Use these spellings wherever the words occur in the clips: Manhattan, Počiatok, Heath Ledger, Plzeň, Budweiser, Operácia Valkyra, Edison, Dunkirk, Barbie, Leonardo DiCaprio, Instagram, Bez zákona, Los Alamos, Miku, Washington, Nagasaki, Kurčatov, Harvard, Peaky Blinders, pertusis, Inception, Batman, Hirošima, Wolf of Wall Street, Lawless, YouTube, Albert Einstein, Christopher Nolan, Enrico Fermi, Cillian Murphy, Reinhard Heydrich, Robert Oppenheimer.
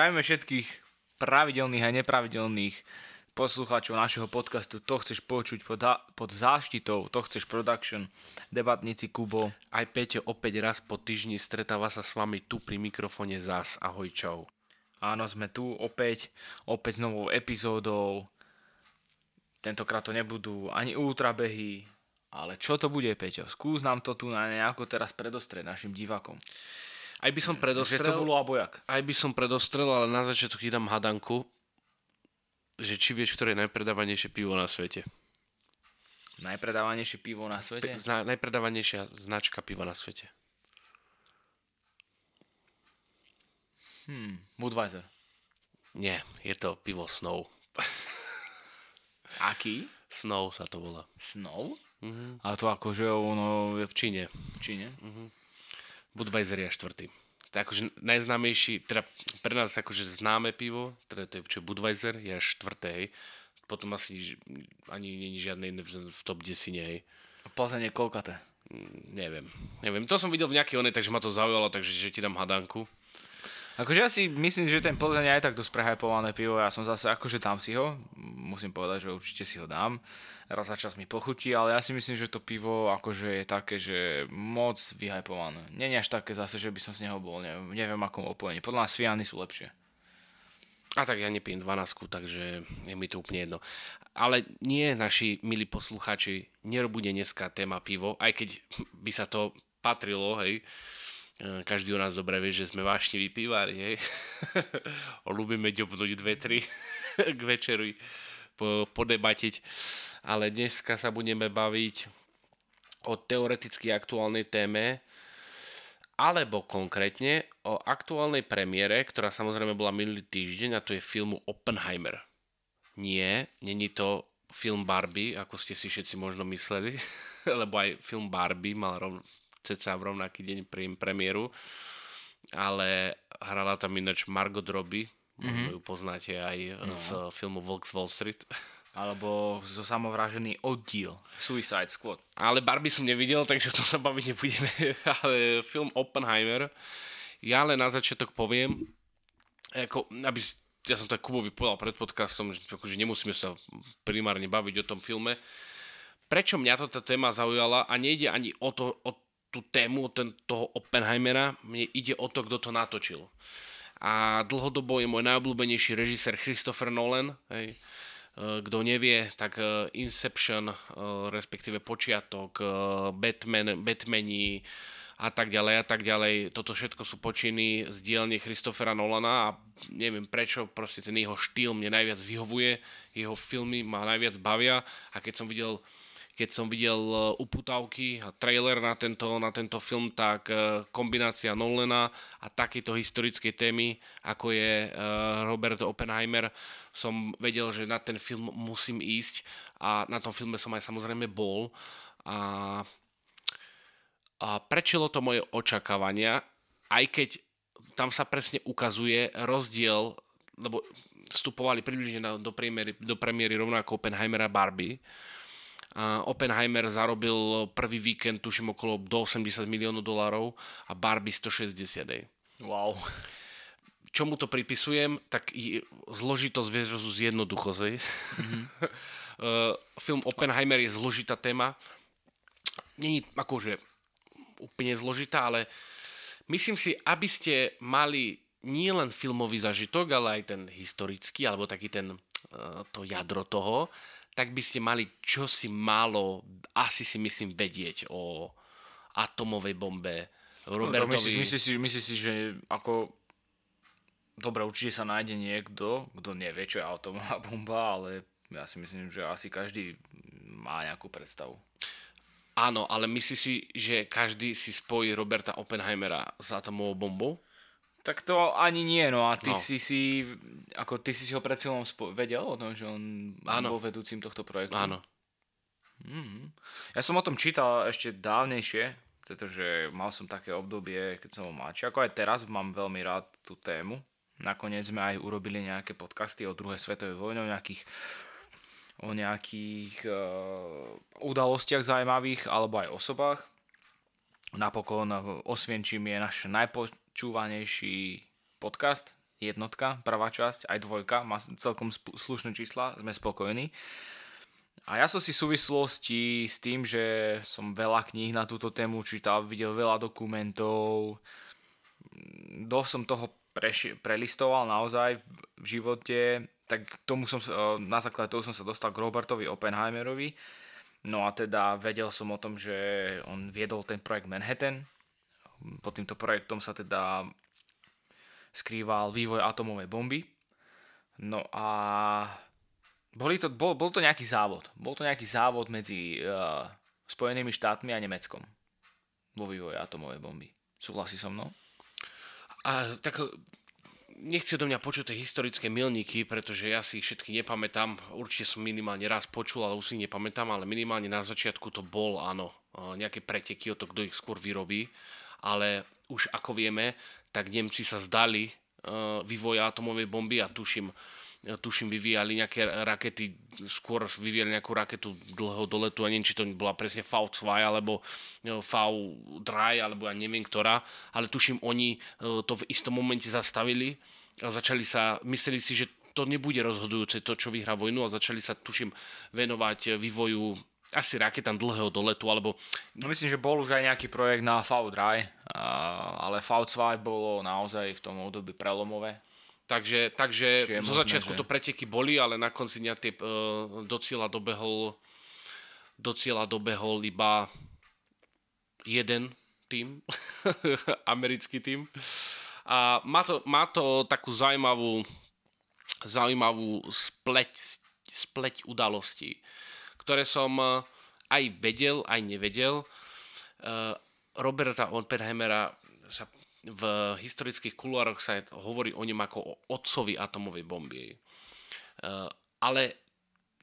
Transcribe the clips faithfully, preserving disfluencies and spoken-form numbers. Zdravíme všetkých pravidelných a nepravidelných poslucháčov našeho podcastu To chceš počuť pod, ha- pod záštitou To chceš production. Debatníci Kubo. Aj Peťo opäť raz po týždni stretáva sa s vami tu pri mikrofóne zás. Ahoj, čau. Áno, sme tu opäť, opäť s novou epizódou. Tentokrát to nebudú ani ultrabehy, ale čo to bude, Peťo? Skús nám to tu na nejako teraz predostrieť našim divákom. Aj by som predostrel, že to bolo abojak. Aj by som predostrel, ale na začiatok ti dám hadanku, že či vieš, ktoré je najpredávanejšie pivo na svete. Najpredávanejšie pivo na svete? P- zna- najpredávanejšia značka piva na svete. Hmm, Budweiser. Nie, je to pivo Snow. Aký? Snow sa to volá. Snow? Mhm. A to akože ono je v Číne. V Číne? Mhm. Budweiser je štvrtý. To je akože najznámejší, teda pre nás akože známe pivo, teda to je čo Budweiser, je až štvrté, hej. Potom asi ani nie je žiadne iné v top desať, hej. A Plzeň je koľkaté? Mm, neviem, neviem. To som videl v nejakej onej, takže ma to zaujalo, takže že ti dám hadanku. Akože ja si myslím, že ten Plzeň je aj tak dosť prehajpované pivo, ja som zase akože dám si ho, musím povedať, že určite si ho dám. Raz za čas mi pochutí, ale ja si myslím, že to pivo akože je také, že moc vyhypované. Nie je až také zase, že by som z neho bol, neviem, neviem akom opojení. Podľa nás sviany sú lepšie. A tak ja nepijem dvanásku, takže je mi to úplne jedno. Ale nie, naši milí poslucháči, nerobude dneska téma pivo, aj keď by sa to patrilo, hej. Každý o nás dobre vie, že sme vášniví pivári, hej. Ľúbime ďobnúť dve, tri k večeru podebatiť, ale dneska sa budeme baviť o teoreticky aktuálnej téme alebo konkrétne o aktuálnej premiére, ktorá samozrejme bola minulý týždeň, a to je filmu Oppenheimer. Nie, není to film Barbie, ako ste si všetci možno mysleli, lebo aj film Barbie mal rov, ceca v rovnaký deň premiéru, ale hrala tam ináč Margot Robbie. Mm-hmm. Ju poznáte aj no. z filmu Wolf of Wall Street. Alebo zo samovražený oddiel Suicide Squad. Ale Barbie som nevidel, takže to sa baviť nebudeme. Ale film Oppenheimer. Ja len na začiatok poviem, ako, aby, ja som to aj Kubovi povedal pred podcastom, že, že nemusíme sa primárne baviť o tom filme. Prečo mňa to tá téma zaujala, a nejde ani o, to, o tú tému o ten, toho Oppenheimera, mne ide o to, kto to natočil. A dlhodobo je môj najobľúbenejší režisér Christopher Nolan. Hej. Kto nevie, tak Inception, respektíve Počiatok, Batman, Batmani a tak ďalej a tak ďalej. Toto všetko sú počiny z dielne Christophera Nolana a neviem prečo, proste ten jeho štýl mne najviac vyhovuje, jeho filmy ma najviac bavia, a keď som videl Keď som videl uputávky a trailer na tento, na tento film, tak kombinácia Nolana a takéto historickej témy, ako je Robert Oppenheimer, som vedel, že na ten film musím ísť, a na tom filme som aj samozrejme bol. A, a prečilo to moje očakávania, aj keď tam sa presne ukazuje rozdiel, lebo vstupovali približne do premiéry, do premiéry rovnako Oppenheimera Barbie. A Oppenheimer zarobil prvý víkend, tuším, okolo do osemdesiat miliónov dolárov a Barbie stošesťdesiat. Wow. Čomu to pripisujem? Tak zložitosť versus jednoduchosť. Mm-hmm. Film Oppenheimer je zložitá téma. Není akože úplne zložitá, ale myslím si, aby ste mali nie len filmový zážitok, ale aj ten historický, alebo taký ten to jadro toho, tak by ste mali čosi málo, asi si myslím, vedieť o atomovej bombe Robertovi. No, myslíš, myslíš, myslíš si, že ako... Dobre, určite sa nájde niekto, kto nevie, čo je atomová bomba, ale ja si myslím, že asi každý má nejakú predstavu. Áno, ale myslíš si, že každý si spojí Roberta Oppenheimera s atomovou bombou? Tak to ani nie, no a ty, no. Si, si, ako, ty si si ho pred filmom spo- vedel o tom, že on, on bol vedúcim tohto projektu? Áno. Mm-hmm. Ja som o tom čítal ešte dávnejšie, pretože mal som také obdobie, keď som ho máčil. Ako aj teraz mám veľmi rád tú tému. Nakoniec sme aj urobili nejaké podcasty o druhej svetovej vojne, o nejakých, o nejakých uh, udalostiach zaujímavých, alebo aj osobách. Napokon Osvienčim je náš najpočúvanejší podcast, jednotka, prvá časť, aj dvojka, má celkom slušné čísla, sme spokojní. A ja som si v súvislosti s tým, že som veľa kníh na túto tému čítal, videl veľa dokumentov, dosť som toho preši- prelistoval naozaj v živote, tak k tomu som, na základe toho som sa dostal k Robertovi Oppenheimerovi. No a teda vedel som o tom, že on viedol ten projekt Manhattan. Pod týmto projektom sa teda skrýval vývoj atomovej bomby. No a boli to, bol, bol to nejaký závod. Bol to nejaký závod medzi uh, Spojenými štátmi a Nemeckom vo vývoji atomovej bomby. Súhlasí so mnou? A, tak... Nechci odo mňa počuť tie historické milníky, pretože ja si ich všetky nepamätám. Určite som minimálne raz počul, ale už si nepamätám, ale minimálne na začiatku to bol, áno, nejaké preteky o to, kto ich skôr vyrobí. Ale už ako vieme, tak Nemci sa zdali vývoja atomovej bomby a tuším, tuším vyvíjali nejaké rakety, skôr vyvíjali nejakú raketu dlhého doletu, a neviem, či to bola presne vé dva alebo vé tri alebo ja neviem ktorá, ale tuším oni to v istom momente zastavili a začali sa, mysleli si, že to nebude rozhodujúce to, čo vyhrá vojnu, a začali sa tuším venovať vývoju asi raketám dlhého doletu alebo... No myslím, že bol už aj nejaký projekt na vé tri, ale vé dva bolo naozaj v tom období prelomové. Takže, takže zo možné, začiatku že... to preteky boli, ale na konci dňa tie, do cieľa dobehol, do cieľa dobehol iba jeden tím, americký tím. A má to, má to takú zaujímavú, zaujímavú spleť, spleť udalostí, ktoré som aj vedel, aj nevedel. Roberta Oppenheimera sa v historických kuloároch sa hovorí o ňom ako o otcovi atomovej bomby. Ale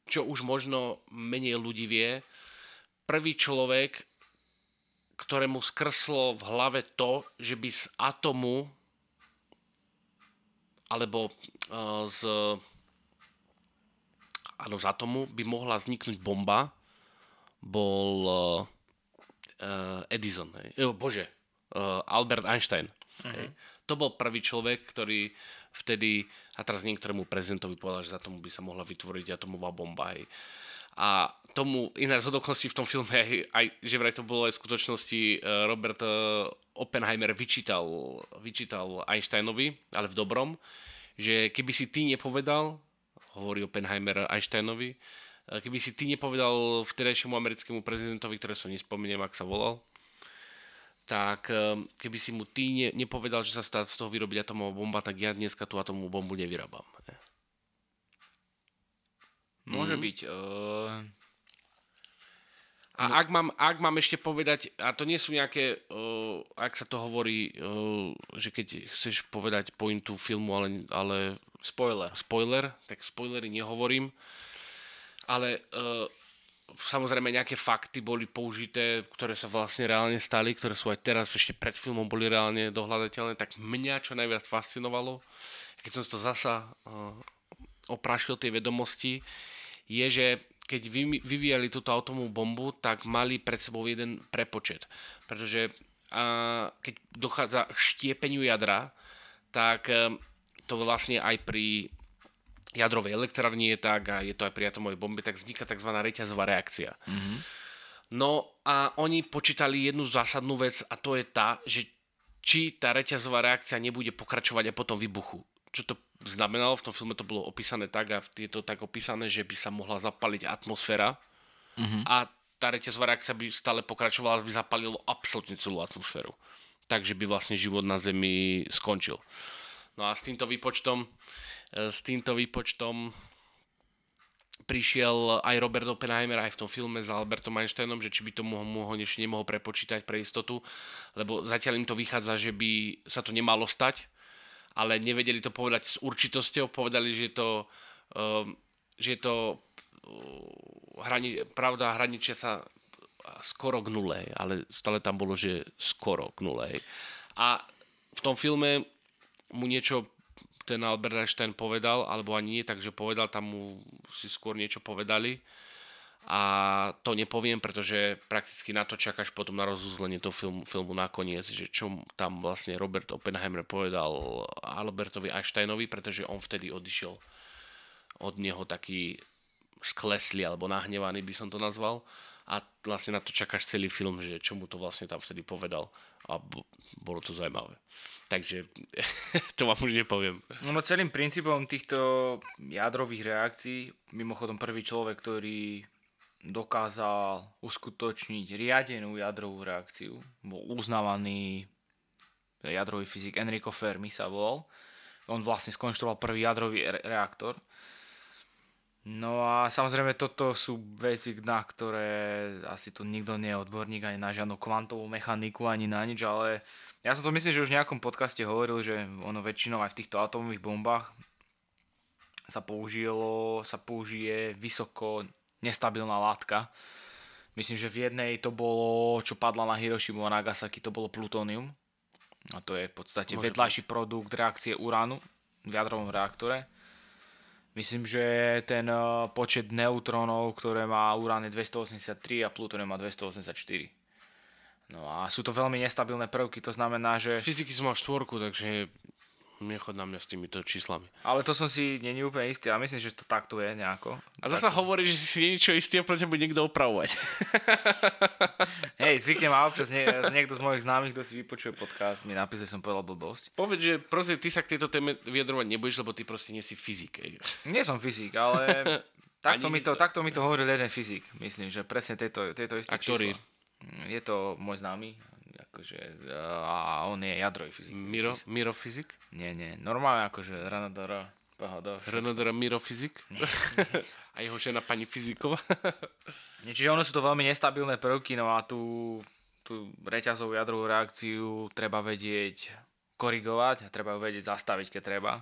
čo už možno menej ľudí vie, prvý človek, ktorému skrslo v hlave to, že by z atomu alebo z, áno, z atomu by mohla vzniknúť bomba, bol Edison. Bože, Albert Einstein. Uh-huh. To bol prvý človek, ktorý vtedy, a teraz niektorému prezidentovi povedal, že za tomu by sa mohla vytvoriť atomová bomba. Hej. A tomu, ináč hodokonosti v tom filme, hej, aj, že vraj to bolo aj v skutočnosti, Robert Oppenheimer vyčítal, vyčítal Einsteinovi, ale v dobrom, že keby si ty nepovedal, hovorí Oppenheimer Einsteinovi, keby si ty nepovedal vtedajšiemu americkému prezidentovi, ktoré som nespomeniem, ak sa volal, tak keby si mu ty nepovedal, že sa stá z toho vyrobiť atomová bomba, tak ja dneska tú atomovú bombu nevyrábam. Môže mm. byť. Uh... A no. ak, mám, ak mám ešte povedať, a to nie sú nejaké, uh, ak sa to hovorí, uh, že keď chceš povedať pointu filmu, ale, ale spoiler. spoiler, tak spoilery nehovorím, ale... Uh, samozrejme nejaké fakty boli použité, ktoré sa vlastne reálne stali, ktoré sú aj teraz ešte pred filmom boli reálne dohľadateľné, tak mňa čo najviac fascinovalo, keď som si to zasa uh, oprašil tie vedomosti, je, že keď vy, vyvíjali túto atomovú bombu, tak mali pred sebou jeden prepočet, pretože uh, keď dochádza k štiepeniu jadra, tak uh, to vlastne aj pri jadrovej elektrárni je tak a je to aj pri atomovej bombe, tak vzniká tzv. Reťazová reakcia. Mm-hmm. No a oni počítali jednu zásadnú vec a to je tá, že či tá reťazová reakcia nebude pokračovať a potom vybuchu. Čo to znamenalo? V tom filme to bolo opísané tak a je to tak opísané, že by sa mohla zapaliť atmosféra mm-hmm. a tá reťazová reakcia by stále pokračovala, by zapalilo absolútne celú atmosféru. Takže by vlastne život na Zemi skončil. No a s týmto výpočtom S týmto výpočtom prišiel aj Robert Oppenheimer aj v tom filme s Albertom Einsteinom, že či by to mohol niečo nemohol prepočítať pre istotu, lebo zatiaľ im to vychádza, že by sa to nemalo stať, ale nevedeli to povedať s určitosťou, povedali, že je to, že je to hrani, pravda hraničia sa skoro k nule, ale stále tam bolo, že skoro k nule. A v tom filme mu niečo ten Albert Einstein povedal, alebo ani nie, takže povedal, tam mu si skôr niečo povedali a to nepoviem, pretože prakticky na to čakáš potom na rozuzlenie toho filmu, filmu nakoniec, že čo tam vlastne Robert Oppenheimer povedal Albertovi Einsteinovi, pretože on vtedy odišiel od neho taký skleslý alebo nahnevaný by som to nazval, a vlastne na to čakáš celý film, že čo mu to vlastne tam vtedy povedal, a bolo to zaujímavé. Takže to vám už nepoviem. No, no celým princípom týchto jadrových reakcií, mimochodom prvý človek, ktorý dokázal uskutočniť riadenú jadrovú reakciu, bol uznávaný jadrový fyzik Enrico Fermi sa volal. On vlastne skonštruoval prvý jadrový re- reaktor. No a samozrejme toto sú veci, na ktoré asi tu nikto nie je odborník, ani na žiadnu kvantovú mechaniku, ani na nič, ale ja som to myslím, že už v nejakom podcaste hovoril, že ono väčšinou aj v týchto atomových bombách sa použilo, sa použije vysoko nestabilná látka. Myslím, že v jednej to bolo, čo padla na Hirošimu a Nagasaki, to bolo plutónium. A to je v podstate Môže vedľajší byť. Produkt reakcie uránu v jadrovom reaktore. Myslím, že ten počet neutrónov, ktoré má urán, je dvestoosemdesiattri a plutónium má dvestoosemdesiatštyri. No a sú to veľmi nestabilné prvky, to znamená, že... Fyziky som mal štvorku, takže nechod na mňa s týmito číslami. Ale to som si nie je úplne istý, a myslím, že to takto je nejako. A zasa takto hovorí, že si niečo istý a preto bude niekto opravovať. Hej, zvykne ma občas nie, niekto z mojich známych, kto si vypočuje podcast, mi napísal, že som povedal blbosť. Povedz, že proste ty sa k tejto téme vyjadrovať nebudeš, lebo ty proste nie si fyzik. Hej. Nie som fyzik, ale takto, mi to, takto mi to hovoril jeden fyzik. Myslím, že presne tieto isté čísla. Je to môj známy. Akože, a on je jadrový fyzik. Miro, Miro fyzik? Nie, nie. Normálne akože Renadora, Pahoda. Renadora Miro fyzik? A jeho žena pani fyzikova? Nie, čiže ono sú to veľmi nestabilné prvky, no a tú, tú reťazovú jadrovú reakciu treba vedieť korigovať, treba ju vedieť zastaviť, keď treba.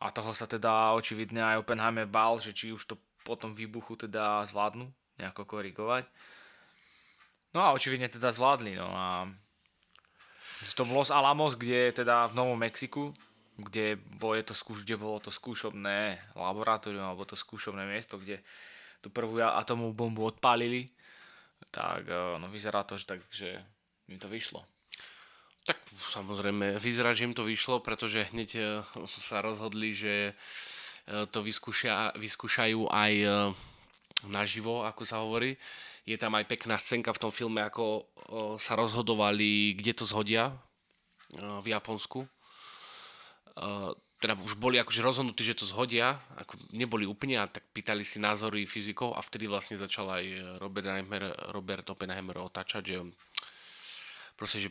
A toho sa teda očividne aj Oppenheimer bál, že či už to potom výbuchu teda zvládnu nejako korigovať. No a očividne teda zvládli, no a to v Los Alamos, kde je teda v Novom Mexiku, kde bolo to, skúš- kde bolo to skúšobné laboratórium, alebo to skúšobné miesto, kde tú prvú atomovú bombu odpálili, tak no vyzerá to, že, tak, že im to vyšlo. Tak samozrejme, vyzerá, že im to vyšlo, pretože hneď sa rozhodli, že to vyskúšia, vyskúšajú aj naživo, ako sa hovorí. Je tam aj pekná scénka v tom filme, ako sa rozhodovali, kde to zhodia v Japonsku. Teda už boli akože rozhodnutí, že to zhodia, ako neboli úplne, a tak pýtali si názory fyzikov, a vtedy vlastne začal aj Robert Oppenheimer, Robert Oppenheimer otáčať, že proste, že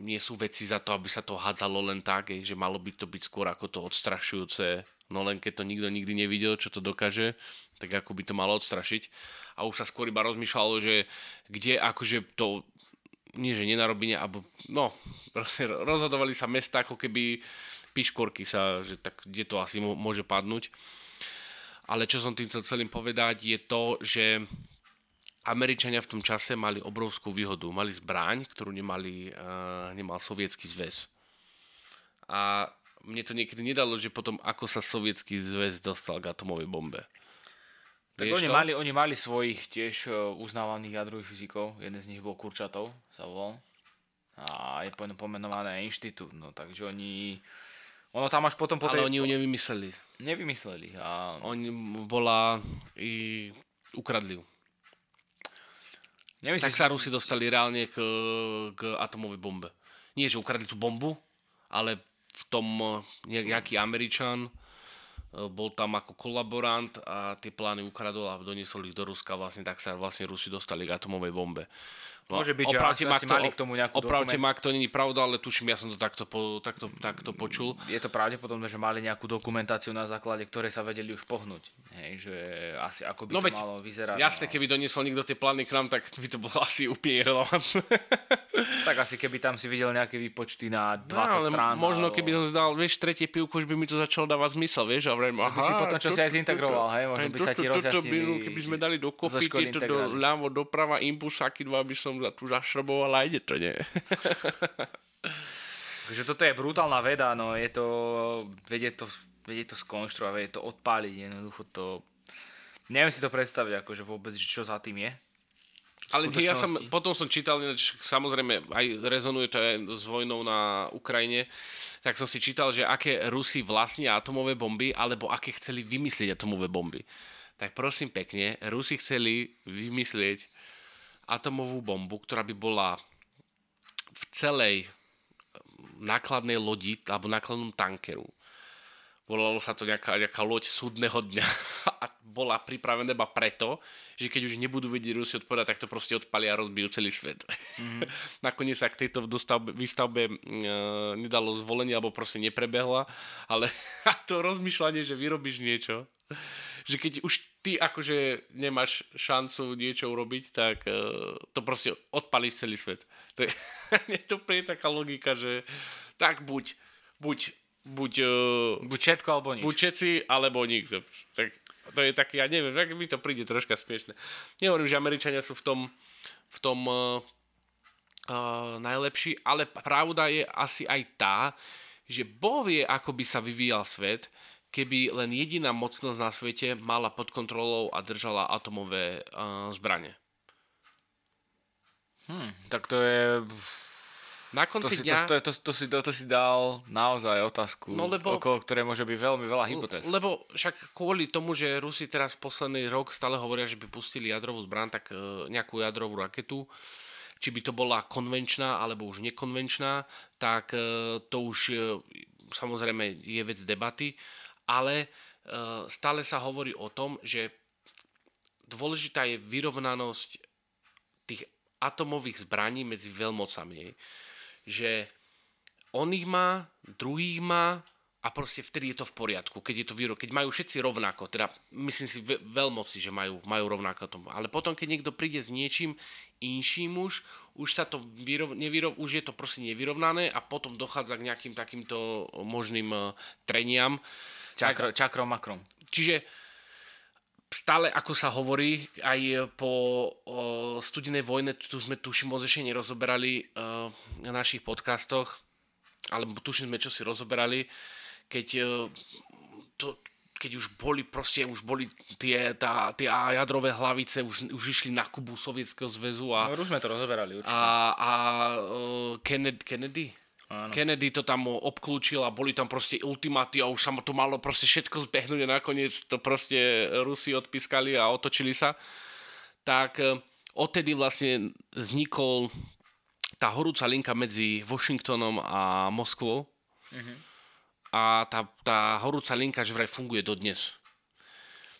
nie sú veci za to, aby sa to hádzalo len tak, že malo by to byť skôr ako to odstrašujúce. No len keď to nikto nikdy nevidel, čo to dokáže, tak ako by to malo odstrašiť. A už sa skôr iba rozmýšľalo, že kde akože to, nie že nenarobí, alebo no, rozhodovali sa mesta ako keby piškorky sa, že tak kde to asi môže padnúť. Ale čo som tým chcel celým povedať, je to, že Američania v tom čase mali obrovskú výhodu. Mali zbraň, ktorú nemali, uh, nemal Sovietsky zväz. A mne to niekedy nedalo, že potom ako sa Sovietsky zväz dostal k atomovej bombe. Tak oni mali, oni mali svojich tiež uznávaných jadrových fyzikov. Jeden z nich bol Kurčatov, sa volal. A je pomenovaný inštitút. No takže oni... Ono tam až potom... Poté... Ale oni ju nevymysleli. Nevymysleli. A... Oni bola... I... Ukradli ju. Nemyslíš, tak sa Rusi dostali reálne k, k atomovej bombe. Nie, že ukradli tú bombu, ale v tom nejaký Američan bol tam ako kolaborant a tie plány ukradol a doniesol ich do Ruska. Vlastne tak sa vlastne Rusi dostali k atomovej bombe. No, môže byť, že asi mali k tomu nejakú opravte dokumentáciu. Opravte ma, ak to nie je pravda, ale tuším, ja som to takto, po, takto, takto počul. Je to pravdepodobné, že mali nejakú dokumentáciu, na základe ktorej sa vedeli už pohnúť. Hej, že asi ako by no, to veď, malo vyzerať. Jasne, no. Keby doniesol niekto tie plány k nám, tak by to bolo asi úplne irrelevantné. Tak asi keby tam si videl nejaké výpočty na dvadsať no, strán. Možno alebo... keby som zdal, vieš, tretie pivku, už by mi to začalo dávať zmysel, vieš. A vrem, aha, si potom čo to, si aj zintegroval, hej, možno by sa ti rozjasnili. Keby sme dali dokopy, tieto ľavo, doprava, impulsáky, dva by som tu zašroboval a ide to, nie? Takže toto je brutálna veda, no je to, vedie to, vedie to skonštruovať, vedie to odpáliť, jednoducho to Neviem si to predstaviť, akože vôbec, čo za tým je. Ale ja som, potom som čítal, ináč, samozrejme, aj rezonuje to aj s vojnou na Ukrajine, tak som si čítal, že aké Rusi vlastnia atomové bomby, alebo aké chceli vymyslieť atomové bomby. Tak prosím pekne, Rusi chceli vymyslieť atomovú bombu, ktorá by bola v celej nákladnej lodi, alebo nákladnom tankeru. Volalo sa to nejaká, nejaká loď súdneho dňa a bola pripravená iba preto, že keď už nebudú vedieť Rusi odpovedať, tak to proste odpalia a rozbijú celý svet. Mm-hmm. Nakoniec sa k tejto dostavbe, výstavbe e, nedalo zvolenie, alebo proste neprebehla, ale to rozmýšľanie, že vyrobíš niečo, že keď už ty akože nemáš šancu niečo urobiť, tak e, to proste odpalíš celý svet. To je, to je taká logika, že tak buď, buď Buď, uh, buď všetko, alebo nič. Buď všetci, alebo nikto. Tak to je taký, ja neviem, tak mi to príde troška smiešne. Nehovorím, že Američania sú v tom, v tom uh, uh, najlepší, ale pravda je asi aj tá, že Boh vie, ako by sa vyvíjal svet, keby len jediná mocnosť na svete mala pod kontrolou a držala atomové uh, zbranie. Hm, tak to je... Na konci to si, dňa... To, to, to, to, si, to, to si dal naozaj otázku, no lebo, okolo ktorej môže byť veľmi veľa hypotéz. Lebo však kvôli tomu, že Rusi teraz posledný rok stále hovoria, že by pustili jadrovú zbraň, tak e, nejakú jadrovú raketu, či by to bola konvenčná alebo už nekonvenčná, tak e, to už e, samozrejme je vec debaty, ale e, stále sa hovorí o tom, že dôležitá je vyrovnanosť tých atomových zbraní medzi veľmocami. Že on ich má, druhý ich má a proste vtedy je to v poriadku, keď je to výrok, keď majú všetci rovnako, teda myslím si ve- veľmoci, že majú, majú rovnako tomu. Ale potom, keď niekto príde s niečím inším už, už sa to vyrov, nevyrov, už je to proste nevyrovnané a potom dochádza k nejakým takýmto možným uh, treniam. Čakro, tak, čakrom, makrom. Čiže stále, ako sa hovorí, aj po o, studenej vojne, tu sme tuším moc ešte nerozoberali o, na našich podcastoch, alebo tuším sme, čo si rozoberali, keď, o, to, keď už boli proste, už boli tie, tá, tie jadrové hlavice, už, už išli na Kubu Sovietskeho zväzu. A, no, už sme to rozoberali určite. A, a o, Kennedy... Kennedy? Áno. Kennedy to tam obklúčil a boli tam proste ultimáty a už sa to malo proste všetko zbehnúť a nakoniec to proste Rusi odpískali a otočili sa. Tak odtedy vlastne vznikol tá horúca linka medzi Washingtonom a Moskvou. Mhm. A tá, tá horúca linka že vraj funguje dodnes.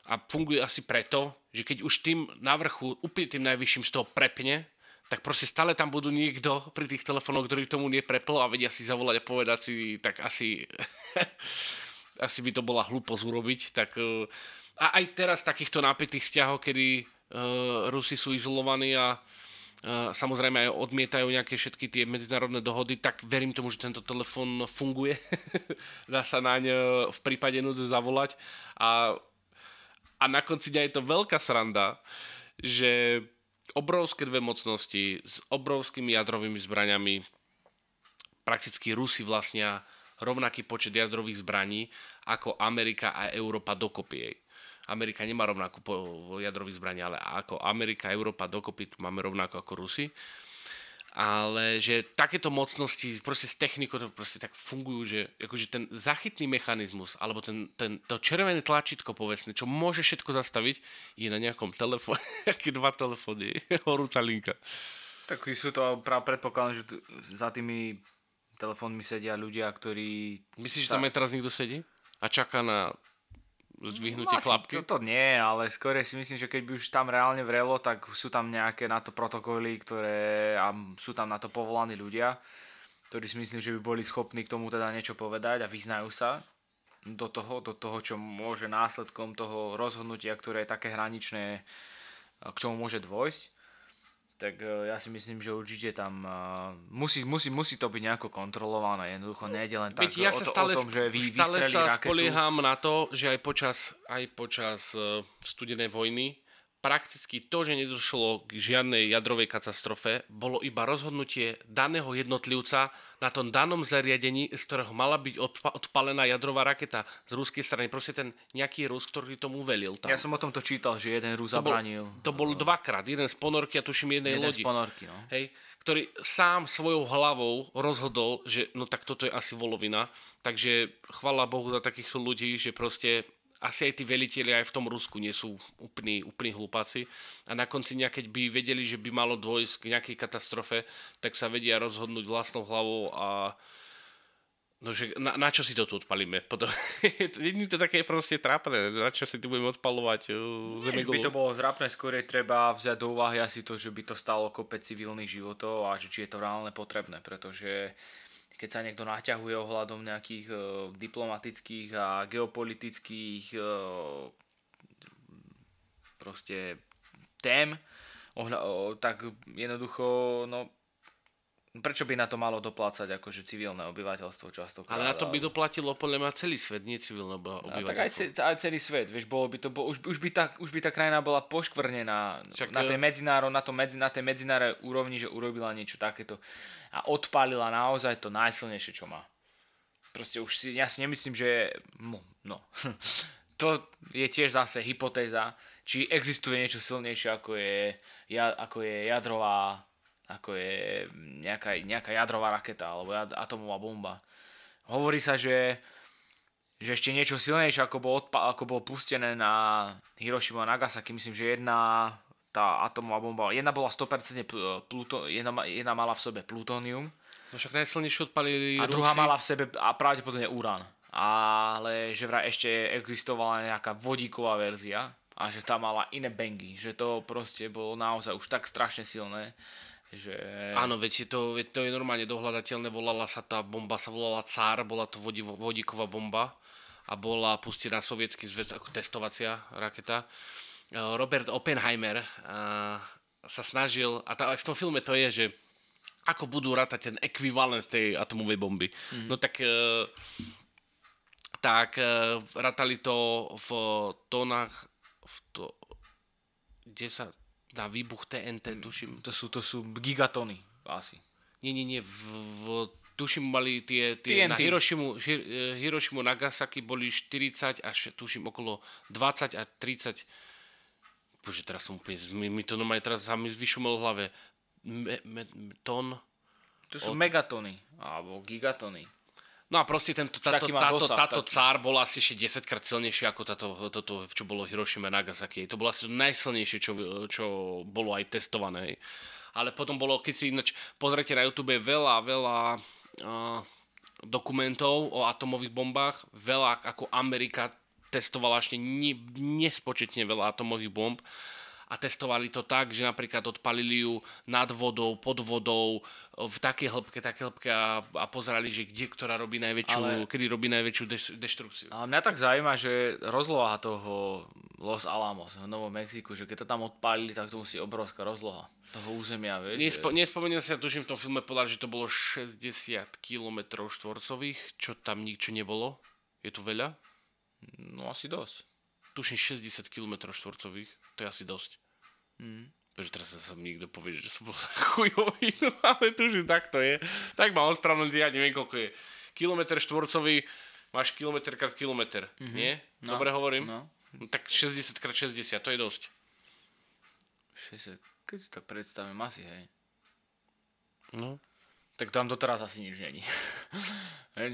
A funguje asi preto, že keď už tým na vrchu, úplne tým najvyšším z toho prepne, tak proste stále tam budú niekto pri tých telefónoch, ktorý tomu nepreplo a vedia si zavolať a povedať si, tak asi asi by to bola hlúposť urobiť. Tak, a aj teraz takýchto nápätých vzťahov, kedy uh, Rusi sú izolovaní a uh, samozrejme aj odmietajú nejaké všetky tie medzinárodné dohody, tak verím tomu, že tento telefón funguje. Dá sa naň v prípade núdze zavolať. A, a na konci dňa je to veľká sranda, že obrovské dve mocnosti s obrovskými jadrovými zbraňami. Prakticky Rusi vlastnia rovnaký počet jadrových zbraní ako Amerika a Európa dokopy. Jej. Amerika nemá rovnakú jadrových zbraní, ale ako Amerika a Európa dokopy máme rovnako ako Rusi. Ale že takéto mocnosti proste s technikou to proste tak fungujú, že akože ten zachytný mechanizmus alebo ten, ten, to červené tlačítko povestné, čo môže všetko zastaviť, je na nejakom telefóne, aké dva telefóny, horúca linka. Tak sú to práve predpokladám, že za tými telefónmi sedia ľudia, ktorí... Myslíš, že tam aj teraz niekto sedí a čaká na zdvihnutie no, klapky? To, to nie, ale skôr si myslím, že keď by už tam reálne vrelo, tak sú tam nejaké na to protokoly, ktoré a sú tam na to povolaní ľudia, ktorí si myslím, že by boli schopní k tomu teda niečo povedať a vyznajú sa do toho, do toho, čo môže následkom toho rozhodnutia, ktoré je také hraničné, k čomu môže dôjsť. Tak ja si myslím, že určite tam uh, musí, musí, musí to byť nejako kontrolované. Jednoducho nejde len tak ja o, stále, o tom, že vy vystrelí raketu. Stále sa spolieham na to, že aj počas, aj počas uh, studenej vojny prakticky to, že nedošlo k žiadnej jadrovej katastrofe, bolo iba rozhodnutie daného jednotlivca na tom danom zariadení, z ktorého mala byť odpa- odpalená jadrová raketa z ruskej strany. Proste ten nejaký Rus, ktorý tomu velil tam. Ja som o tomto čítal, že jeden Rus zabránil. To bol, to bol dvakrát. Jeden z ponorky a tuším jednej jeden lodi. Jeden z ponorky, no. Hej, ktorý sám svojou hlavou rozhodol, že no tak toto je asi volovina. Takže chvála Bohu za takýchto ľudí, že proste... Asi aj tí velitelia aj v tom Rusku nie sú úplní, úplní hlupáci. A na konci nejaké, keď by vedeli, že by malo dôjsť k nejakej katastrofe, tak sa vedia rozhodnúť vlastnou hlavou a no, že na, na čo si to tu odpalíme? Potom... Nie to také proste trápne. Na čo si tu budeme odpalovať? Uh, Než by to bolo trápne, skôr treba vziať do úvahy asi to, že by to stalo kopec civilných životov a že či je to reálne potrebné, pretože... keď sa niekto naťahuje ohľadom nejakých e, diplomatických a geopolitických e, proste tém, ohľa, o, tak jednoducho, no prečo by na to malo doplácať akože civilné obyvateľstvo častokrát? Ale na to by doplatilo podľa mňa celý svet, nie civilné obyvateľstvo. Tak aj, ce, aj celý svet, vieš, bolo by to, bo, už, už, by tá, už by tá krajina bola poškvrnená Však, na, tej medzinárov, na, to medzi, na tej medzinárodnej úrovni, že urobila niečo takéto. A odpálila naozaj to najsilnejšie, čo má. Proste už si, ja si nemyslím, že... No, no. To je tiež zase hypotéza, či existuje niečo silnejšie, ako je, ja, ako je jadrová, ako je nejaká, nejaká jadrová raketa, alebo jad, atomová bomba. Hovorí sa, že, že ešte niečo silnejšie, ako bolo, odpa- ako bolo pustené na Hirošimu a Nagasaki. Myslím, že jedna... tá atomová bomba. Jedna bola sto percent pluto, jedna, jedna mala v sebe plutónium. No však najsilnejšie odpalili Rusi. A druhá mala v sebe a pravdepodobne urán. Ale že vraj ešte existovala nejaká vodíková verzia a že tá mala iné bengy. Že to proste bolo naozaj už tak strašne silné, že... Áno, veď to, veď to je normálne dohľadateľné. Volala sa tá bomba, sa volala Cár, bola to vodí, vodíková bomba a bola pustená sovietský zväz ako testovacia raketa. Robert Oppenheimer sa snažil, a tá, aj v tom filme to je, že ako budú rátať ten ekvivalent tej atomovej bomby. Mm-hmm. No tak, tak rátali to v tónach v to, kde sa na výbuch té en té, tuším. To sú, to sú gigatony asi. Nie, nie, nie, v, v tuším mali tie, tie na Hirošimu, Hirošimu Nagasaki boli štyridsať až tuším okolo dvadsať a tridsať. Bože, teraz som úplne, mi, mi to normálne teraz sa mi zvyšumelo v hlave. Me, me, tón. To sú od... megatony, alebo gigatony. No a proste tento, táto, táto, dosah, táto Cár bola asi ešte desaťkrát silnejšia ako táto, toto, čo bolo Hirošima a Nagasaki. To bolo asi najsilnejšie, čo, čo bolo aj testované. Ale potom bolo, keď si inač pozrite na YouTube, veľa, veľa uh, dokumentov o atomových bombách, veľa ako Amerika testovala ešte nespočetne veľa atomových bomb a testovali to tak, že napríklad odpalili ju nad vodou, pod vodou, v takej hĺbke, takej hĺbke a, a pozerali, že kde, ktorá robí najväčšiu, ale, kedy robí najväčšiu deš- deštrukciu. Ale mňa tak zaujíma, že rozloha toho Los Alamos v Novom Mexiku, že keď to tam odpalili, tak to musí obrovská rozloha toho územia, vieš. Nespo- Nespomeniem sa, tuším, v tom filme povedali, že to bolo šesťdesiat kilometrov štvorcových, čo tam nič nebolo. Je to veľa? No asi dosť. Tuším šesťdesiat kilometrov štvorcových, to je asi dosť. Mm. Pretože teraz sa mi nikto povie, že som bol chujový, no ale tuším, tak to je. Tak ma ospravedlňujem, ja neviem, koľko je. Kilometr štvorcový, máš kilometr krát kilometr, mm-hmm. nie? No, dobre hovorím? No. No, tak šesťdesiat krát šesťdesiat, to je dosť. šesťdesiat, keď si tak predstavím, asi, hej. No. Tak tam doteraz asi nič není.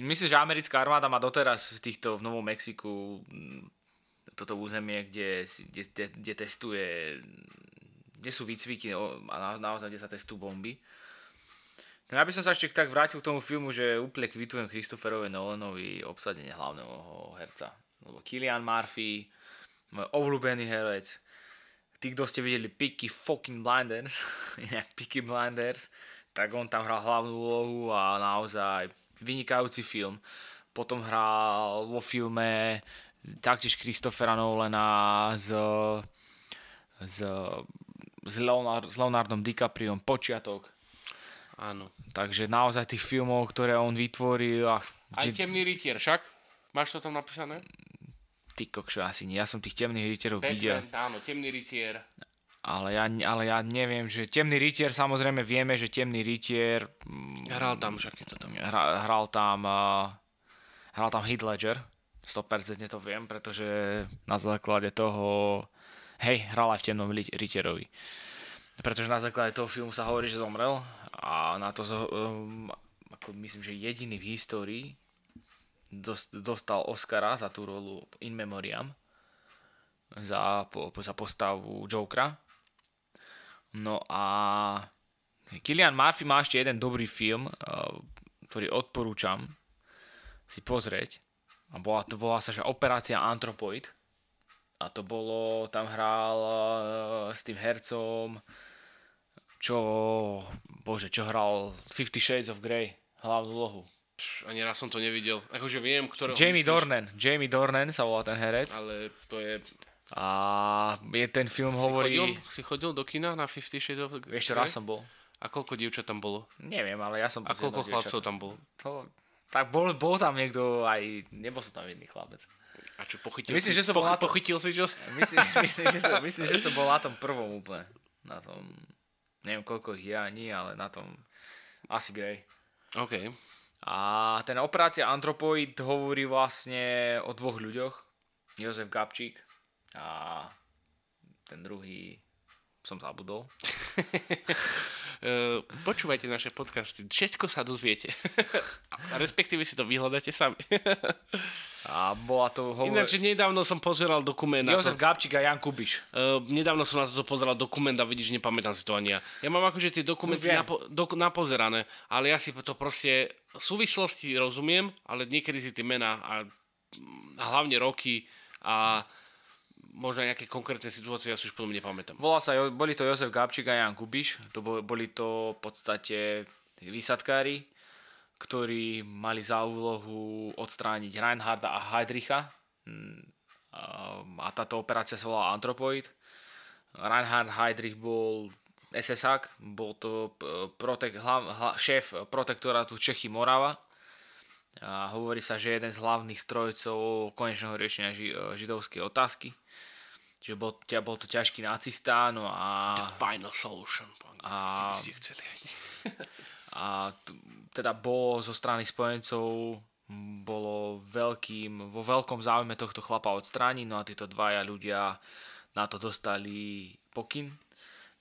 Myslím, že americká armáda má doteraz v týchto v Novom Mexiku toto územie, kde, kde, kde testuje, kde sú výcviky a naozaj, kde sa testujú bomby. No ja by som sa ešte tak vrátil k tomu filmu, že úplne kvitujem Christopherovi Nolanovi obsadenie hlavného herca. Lebo Cillian Murphy, môj obľúbený herec. Tí, kto ste videli Peaky fucking Blinders, inak Peaky Blinders, tak on tam hral hlavnú úlohu a naozaj vynikajúci film. Potom hral vo filme taktiež Christophera Nolana s, s, s, Leonard, s Leonardom DiCapriom Počiatok. Áno. Takže naozaj tých filmov, ktoré on vytvoril... Ach, aj či... Temný rytier, však? Máš to tam napísané? Ty kokšo, asi nie. Ja som tých Temných rytierov videl. Batman, áno, Temný rytier. Ale ja, ale ja neviem, že Temný rytier, samozrejme vieme, že Temný rytier... Hral tam, však je to tam. Hra, hral tam... Uh, hral tam Heath Ledger. sto percent to viem, pretože na základe toho... Hej, hral aj v Temnom rytierovi. Pretože na základe toho filmu sa hovorí, že zomrel. A na to... Um, ako myslím, že jediný v histórii dostal Oscara za tú rolu In Memoriam, za, po, za postavu Jokera. No a Cillian Murphy má ešte jeden dobrý film, ktorý odporúčam si pozrieť. A bola, to volá sa, že Operácia Antropoid. A to bolo, tam hral s tým hercom, čo, bože, čo hral Fifty Shades of Grey, hlavnú úlohu. Pš, ani raz som to nevidel. Akože viem, ktorého... Jamie Dornan. Jamie Dornan sa volá ten herec. Ale to je... A je ten film si hovorí... Chodil, si chodil do kina na Fifty Shades of Grey? Ešte raz som bol. A koľko dievčat tam bolo? Neviem, ale ja som... A koľko chlapcov tam bolo? To... Tak bol, bol tam niekto aj... Nebol som tam jedný chlapec. A čo, pochytil myslím, si? Že som po, tom... Pochytil si čo? Myslím, myslím, že som, myslím, že som bol na tom prvom úplne. Na tom... Neviem, koľko ich je ani, ale na tom... Asi Grey. OK. A ten Operácia Antropoid hovorí vlastne o dvoch ľuďoch. Jozef Gabčík a ten druhý som zabudol. Počúvajte naše podcasty, všetko sa dozviete. Respektíve si to vyhľadáte sami. A bola to hovor... Ináč, nedávno som pozeral dokument... Jozef to... Gabčík a Jan Kubiš. Uh, nedávno som na toto pozeral dokument a vidíš, nepamätám si to ani ja. Ja mám akože tie dokumenty napo- do- napozerané, ale ja si to proste... V súvislosti rozumiem, ale niekedy si tie mená a hlavne roky a možno nejaké konkrétne situácie, ja si už potom nepamätám. Volá sa, boli to Jozef Gabčík a Jan Kubiš, to boli to v podstate výsadkári, ktorí mali za úlohu odstrániť Reinharda a Heydricha a táto operácia sa volala Antropoid. Reinhard Heydrich bol... es es ák, bol to protek, hlav, hla, šéf protektorátu Čechy Morava a hovorí sa, že jeden z hlavných strojcov konečného riešenia ži, židovskej otázky, že bol, bol to ťažký nacista, no a the final solution po anglicky by ste chceli. A teda bolo zo strany spojencov bolo veľkým, vo veľkom záujme tohto chlapa odstrániť, no a títo dvaja ľudia na to dostali pokyn.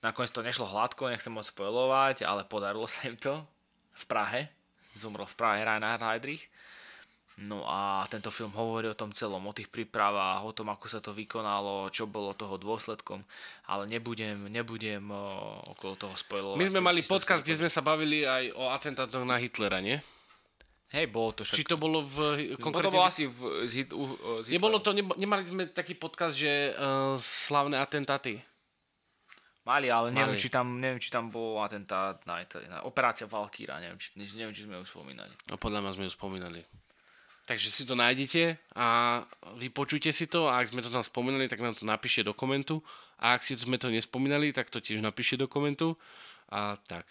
Nakoniec to nešlo hladko, nechcem moc spoilovať, ale podarilo sa im to v Prahe. Zomrel v Prahe Reinhard Heydrich. No a tento film hovorí o tom celom, o tých prípravách, o tom, ako sa to vykonalo, čo bolo toho dôsledkom, ale nebudem, nebudem okolo toho spoilovať. My sme mali podcast, kde sme sa bavili aj o atentátoch na Hitlera, nie? Hej, bolo to však... Či to bolo v... Konkrétne... To bolo asi v... Z hit... Z hit... Nebolo to, nemali sme taký podcast, že uh, slavné atentáty. Mali, ale neviem, Mali. Či tam, neviem, či tam bol atentát na, na operácia Valkyra, neviem, či, neviem, či sme ju spomínali. No podľa mňa sme ju spomínali. Takže si to nájdete a vypočujte si to a ak sme to tam spomínali, tak nám to napíšte do komentu a ak si sme to nespomínali, tak to tiež napíšte do komentu a tak.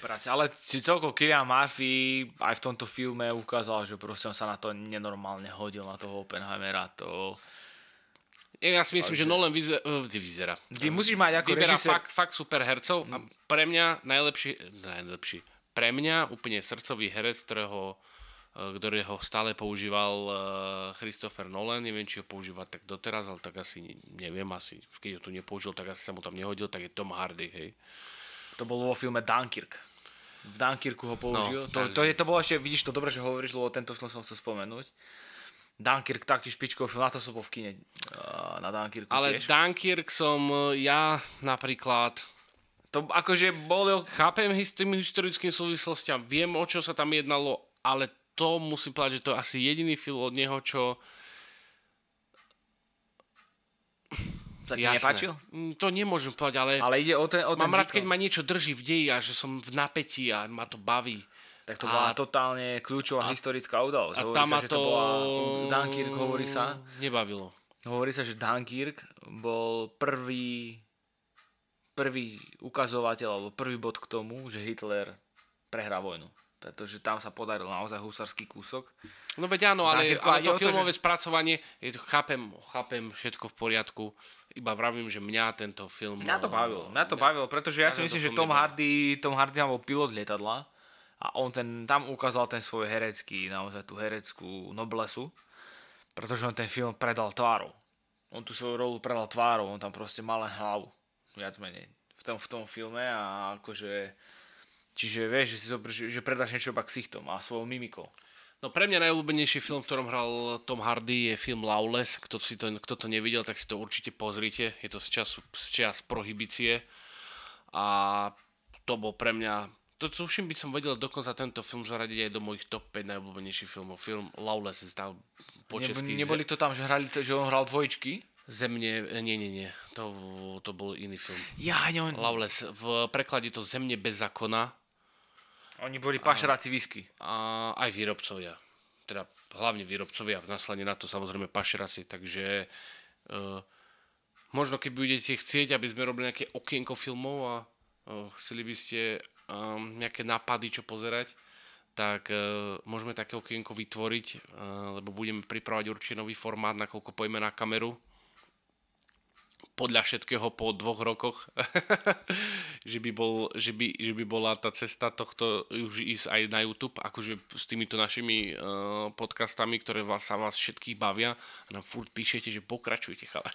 Operácia, ale celkovo Cillian Murphy aj v tomto filme ukázal, že proste on sa na to nenormálne hodil, na toho Oppenheimera, to... Ja si myslím, že Nolan vyzerá. vyzerá. Ty musíš mať ako vyberá režisér... fakt, fakt super hercov a pre mňa najlepší, najlepší, pre mňa úplne srdcový herec, ktorého, ktorého stále používal Christopher Nolan. Neviem, či ho používa tak doteraz, ale tak asi neviem, asi keď ho tu nepoužil, tak asi sa mu tam nehodil, tak je Tom Hardy, hej. To bolo vo filme Dunkirk. V Dunkirku ho použil. No, to, to, je, to bolo ešte, vidíš to dobre, že hovoríš, lebo tento film som chcel spomenúť. Dunkirk, taký špičkový film, na to som bol v kine na Dunkirku ale tiež. Dunkirk som ja napríklad to akože bol, chápem tým historickým súvislostiam, viem o čo sa tam jednalo, ale to musím povedať, že to je asi jediný film od neho, čo sa ti nepáčil? To nemôžem povedať, ale, ale ide o ten, o ten mám výkon. Rád, keď ma niečo drží v deji a že som v napätí a ma to baví. Tak to bola a, totálne kľúčová a, historická udalosť. Hovorí sa, že to, to bola... Dunkirk, hovorí sa... Nebavilo. Hovorí sa, že Dunkirk bol prvý, prvý ukazovateľ, alebo prvý bod k tomu, že Hitler prehrá vojnu. Pretože tam sa podaril naozaj husarský kúsok. No veď áno, ale, Dunkirk, ale, ale to filmové že... spracovanie, chápem, chápem, všetko v poriadku. iba vravím, že mňa tento film... Mňa to bavilo, mňa to mňa... bavilo, pretože ja, ja si myslím, že Tom nebol. Hardy, Tom Hardy mal pilot lietadla a on ten, tam ukázal ten svoj herecký, naozaj tú hereckú noblesu, pretože on ten film predal tvárou. On tú svoju rolu predal tvárou, on tam proste mal len hlavu, viac menej, v tom, v tom filme a akože... Čiže vieš, že, si zobr, že predáš niečo iba ksichtom a svojou mimikou. No pre mňa najobľúbenejší film, v ktorom hral Tom Hardy, je film Lawless. Kto, si to, kto to nevidel, tak si to určite pozrite. Je to z času, z čas prohibície. A to bol pre mňa... To tuším by som vedel dokonca tento film zaradiť aj do mojich top päť najobľúbenejších filmov. Film Lawless zdal po česky... Neboli to tam, že, hrali, že on hral dvojičky? Zemne... Nie, nie, nie. To, to bol iný film. Ja, ne, on... Lawless. V preklade to Zemne bez zákona. Oni boli pašeráci whisky. A aj výrobcovia. Teda hlavne výrobcovia. Následne na to samozrejme pašeráci. Takže e, možno keď budete chcieť, aby sme robili nejaké okienko filmov a e, chceli by ste e, nejaké nápady, čo pozerať, tak e, môžeme také okienko vytvoriť, e, lebo budeme pripravať určite nový formát, nakoľko pojme na kameru. Podľa všetkého po dvoch rokoch, že, by bol, že, by, že by bola tá cesta tohto už ísť aj na YouTube, akože s týmito našimi uh, podcastami, ktoré vás, sa vás všetkých bavia a nám furt píšete, že pokračujte, chala.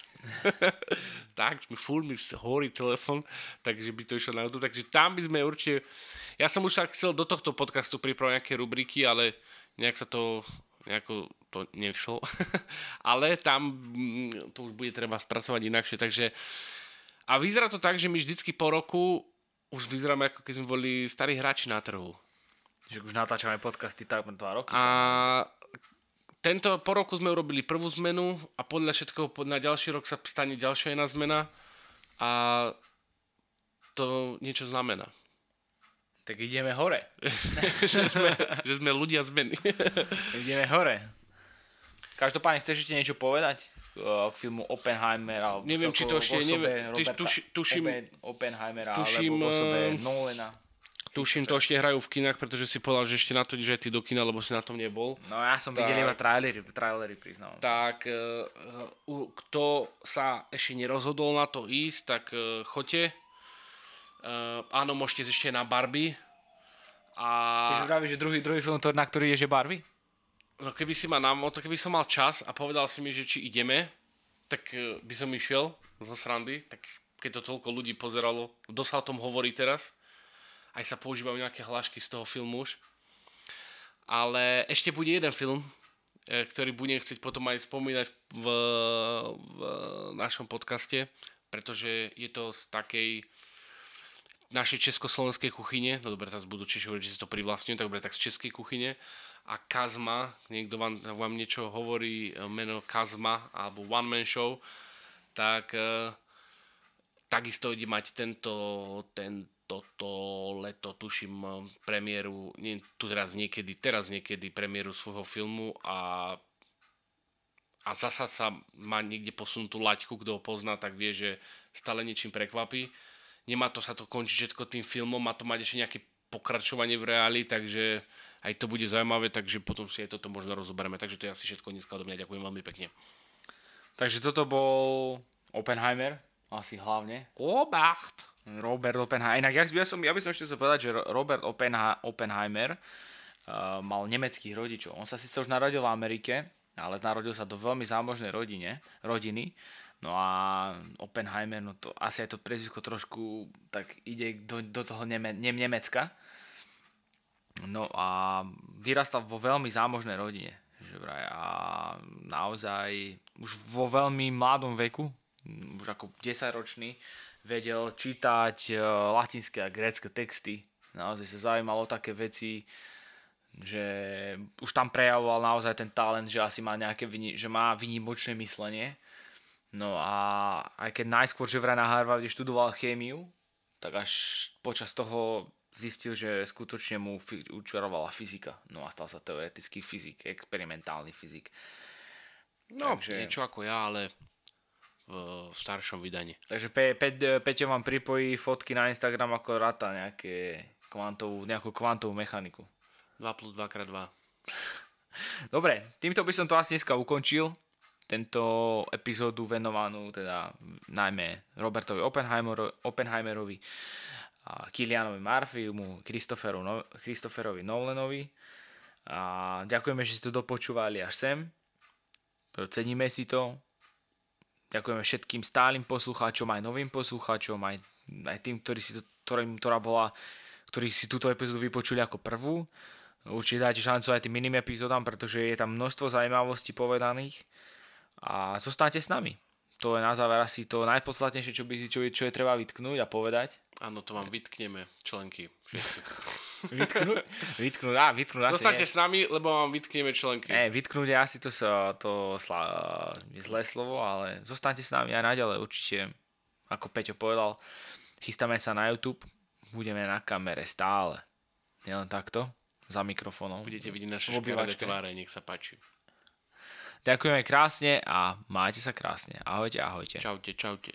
Tak, mi furt mi horí telefon, takže by to išlo na YouTube, takže tam by sme určite... Ja som už tak chcel do tohto podcastu pripravať nejaké rubriky, ale nejak sa to... nejako to nevšlo, ale tam to už bude treba spracovať inakšie, takže a vyzerá to tak, že my vždycky po roku už vyzeráme ako keď sme boli starí hráči na trhu. Že už natáčame podcasty takmer dva roky. A tento po roku sme urobili prvú zmenu a podľa všetkého na ďalší rok sa stane ďalšia jedna zmena a to niečo znamená. Tak ideme hore. že, sme, že sme ľudia zmeny. Ideme hore. Každopádne, chceš ešte niečo povedať k filmu Oppenheimer alebo neviem, či to ešte, neviem, Roberta, tuši, tuším, Oppenheimera tuším, alebo v osobe Nolana. Tuším, to ešte hrajú v kinách, pretože si povedal, že ešte na to, že aj ty do kina, lebo si na tom nebol. No ja som tak, videl iba trailery, trailery priznám. Tak, uh, kto sa ešte nerozhodol na to ísť, tak uh, choďte. Uh, áno, môžete ešte na Barbie. A... Čiže vravíš, že druhý, druhý film, na ktorý je, že Barbie? No keby si ma nám, keby som mal čas a povedal si mi, že či ideme, tak uh, by som išiel zo srandy, tak keď to toľko ľudí pozeralo, kto sa o tom hovorí teraz, aj sa používajú nejaké hlášky z toho filmu už. Ale ešte bude jeden film, ktorý budem chcieť potom aj spomínať v, v našom podcaste, pretože je to z takej našej československej kuchyne, no dobre, teraz budú Češi hovoriť, že si to privlastňujú, tak dobre, tak z českej kuchyne. A Kazma, niekto vám, vám niečo hovorí, meno Kazma, alebo One Man Show, tak e, takisto ide mať tento, tento to leto, tuším, premiéru, nie, tu teraz niekedy, teraz niekedy premiéru svojho filmu a, a zasa sa má niekde posunutú laťku, kto ho pozná, tak vie, že stále niečím prekvapí. Nemá to sa to končiť všetko tým filmom, má to mať ešte nejaké pokračovanie v reáli, takže aj to bude zaujímavé, takže potom si aj toto možno rozoberieme. Takže to je asi všetko dneska odo mňa. Ďakujem veľmi pekne. Takže toto bol Oppenheimer, asi hlavne. Robert! Robert Oppenheimer. Inak ja som, ja by som ešte chcel povedať, že Robert Oppenha- Oppenheimer uh, mal nemeckých rodičov. On sa síce už narodil v Amerike, ale narodil sa do veľmi zámožnej rodine, rodiny. No a Oppenheimer, no to asi aj to prezvisko trošku tak ide do, do toho Neme, ne, Nemecka. No a vyrastal vo veľmi zámožnej rodine. Že vraj, a naozaj už vo veľmi mladom veku, už ako desaťročný, vedel čítať latinské a grécke texty. Naozaj sa zaujímalo také veci, že už tam prejavoval naozaj ten talent, že asi má nejaké, že má výnimočné myslenie. No a aj keď najskôr, že vraj na Harvarde študoval chémiu, tak až počas toho zistil, že skutočne mu učarovala fyzika. No a stal sa teoretický fyzik, experimentálny fyzik. No, takže... niečo ako ja, ale v staršom vydaní. Takže Pe- Pe- Peťo vám pripojí fotky na Instagram ako rata nejaké kvantovú, nejakú kvantovú mechaniku. dva plus dva krát dva. Dobre, týmto by som to asi dneska ukončil. tento epizódu venovanú teda najmä Robertovi Oppenheimerovi, Oppenheimerovi a Cillianovi Murphymu, Christopheru no- Christopherovi Nolanovi. A ďakujeme, že ste to dopočúvali až sem. Ceníme si to. Ďakujeme všetkým stálym poslucháčom, aj novým poslucháčom, aj, aj tým, ktorí si, to, ktorým, ktorá bola, ktorí si túto epizódu vypočuli ako prvú. Určite dajte šancu aj tým iným epizódám, pretože je tam množstvo zaujímavostí povedaných. A zostáňte s nami. To je na záver asi to najpodstatnejšie, čo, by, čo, čo je treba vytknúť a povedať. Áno, to vám vytkneme, členky. vytknúť? Vytknúť, á, vytknúť asi Zostaňte nie. S nami, lebo vám vytkneme členky. Ne, vytknúť je asi to, to slá, zlé slovo, ale zostaňte s nami aj naďalej. Určite, ako Peťo povedal, chystáme sa na YouTube, budeme na kamere stále. Nielen takto, za mikrofónom. Budete vidieť naše škaredé tváre, nech sa páči. Ďakujeme krásne a majte sa krásne. Ahojte, ahojte. Čaute, čaute.